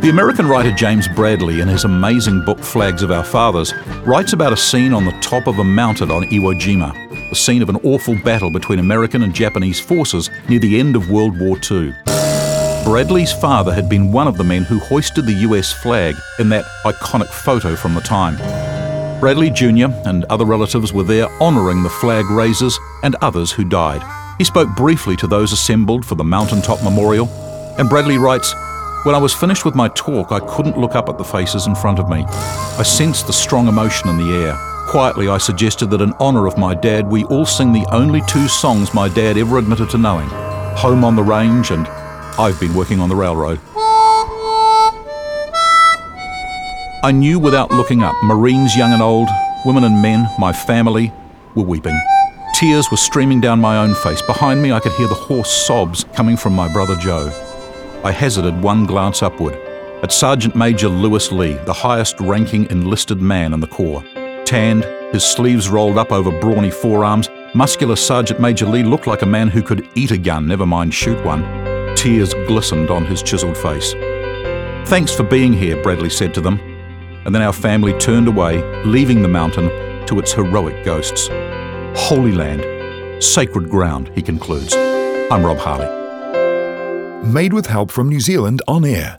The American writer James Bradley, in his amazing book Flags of Our Fathers, writes about a scene on the top of a mountain on Iwo Jima, the scene of an awful battle between American and Japanese forces near the end of World War II. Bradley's father had been one of the men who hoisted the US flag in that iconic photo from the time. Bradley Jr. and other relatives were there honouring the flag raisers and others who died. He spoke briefly to those assembled for the mountaintop memorial, and Bradley writes, "When I was finished with my talk, I couldn't look up at the faces in front of me. I sensed the strong emotion in the air. Quietly, I suggested that in honour of my dad, we all sing the only two songs my dad ever admitted to knowing, Home on the Range and I've Been Working on the Railroad." I knew without looking up, Marines young and old, women and men, my family, were weeping. Tears were streaming down my own face. Behind me, I could hear the hoarse sobs coming from my brother Joe. I hazarded one glance upward, at Sergeant Major Lewis Lee, the highest-ranking enlisted man in the Corps. Tanned, his sleeves rolled up over brawny forearms, muscular Sergeant Major Lee looked like a man who could eat a gun, never mind shoot one. Tears glistened on his chiselled face. "Thanks for being here," Bradley said to them, and then our family turned away, leaving the mountain to its heroic ghosts. Holy land, sacred ground, he concludes. I'm Rob Harley. Made with help from New Zealand On Air.